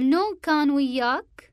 منو كان وياك؟